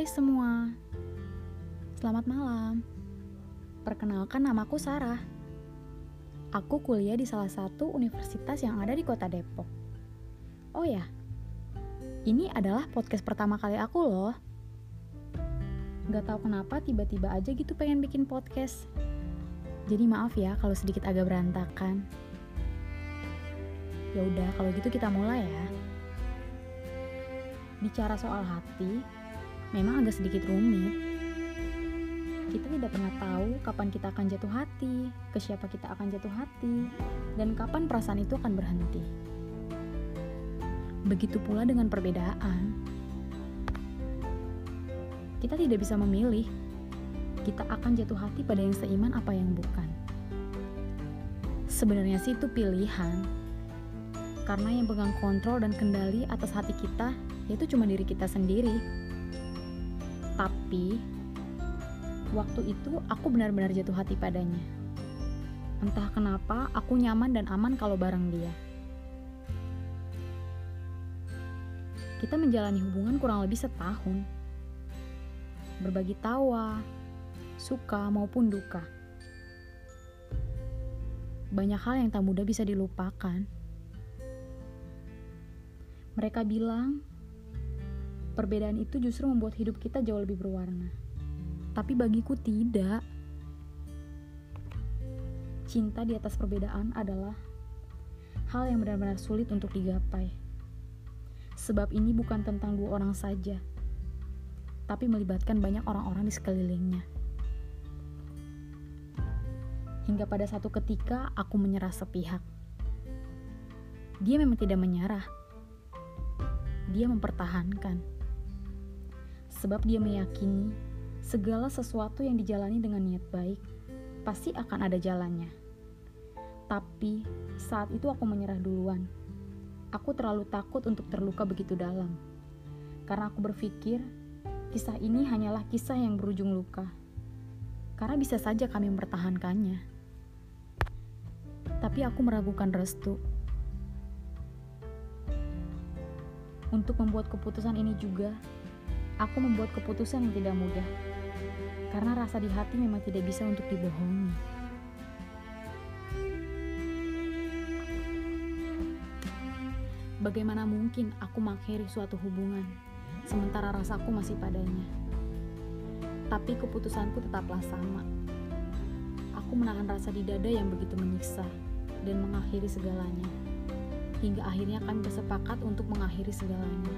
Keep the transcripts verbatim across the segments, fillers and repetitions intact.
Hai semua, selamat malam. Perkenalkan, namaku Sarah. Aku kuliah di salah satu universitas yang ada di kota Depok. Oh ya, ini adalah podcast pertama kali aku loh. Gak tahu kenapa tiba-tiba aja gitu pengen bikin podcast. Jadi maaf ya kalau sedikit agak berantakan. Ya udah, kalau gitu kita mulai ya. Bicara soal hati memang agak sedikit rumit. Kita tidak pernah tahu kapan kita akan jatuh hati, ke siapa kita akan jatuh hati, dan kapan perasaan itu akan berhenti. Begitu pula dengan perbedaan. Kita tidak bisa memilih. Kita akan jatuh hati pada yang seiman apa yang bukan. Sebenarnya sih itu pilihan. Karena yang pegang kontrol dan kendali atas hati kita yaitu cuma diri kita sendiri. Tapi waktu itu aku benar-benar jatuh hati padanya. Entah kenapa aku nyaman dan aman kalau bareng dia. Kita menjalani hubungan kurang lebih setahun. Berbagi tawa, suka maupun duka. Banyak hal yang tak mudah bisa dilupakan. Mereka bilang perbedaan itu justru membuat hidup kita jauh lebih berwarna. Tapi bagiku tidak. Cinta di atas perbedaan adalah hal yang benar-benar sulit untuk digapai. Sebab ini bukan tentang dua orang saja, tapi melibatkan banyak orang-orang di sekelilingnya. Hingga pada satu ketika aku menyerah sepihak. Dia memang tidak menyerah. Dia mempertahankan. Sebab dia meyakini segala sesuatu yang dijalani dengan niat baik pasti akan ada jalannya. Tapi saat itu aku menyerah duluan. Aku terlalu takut untuk terluka begitu dalam. Karena aku berpikir kisah ini hanyalah kisah yang berujung luka. Karena bisa saja kami mempertahankannya. Tapi aku meragukan restu. Untuk membuat keputusan ini juga, aku membuat keputusan yang tidak mudah. Karena rasa di hati memang tidak bisa untuk dibohongi. Bagaimana mungkin aku mengakhiri suatu hubungan, sementara rasaku masih padanya. Tapi keputusanku tetaplah sama. Aku menahan rasa di dada yang begitu menyiksa, dan mengakhiri segalanya. Hingga akhirnya kami bersepakat untuk mengakhiri segalanya.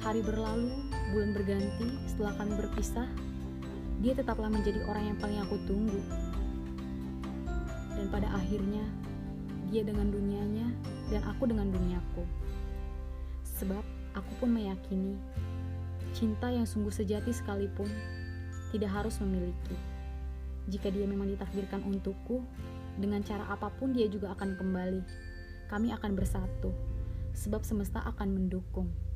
Hari berlalu, bulan berganti, setelah kami berpisah, dia tetaplah menjadi orang yang paling aku tunggu. Dan pada akhirnya, dia dengan dunianya dan aku dengan duniaku. Sebab aku pun meyakini, cinta yang sungguh sejati sekalipun tidak harus memiliki. Jika dia memang ditakdirkan untukku, dengan cara apapun dia juga akan kembali. Kami akan bersatu, sebab semesta akan mendukung.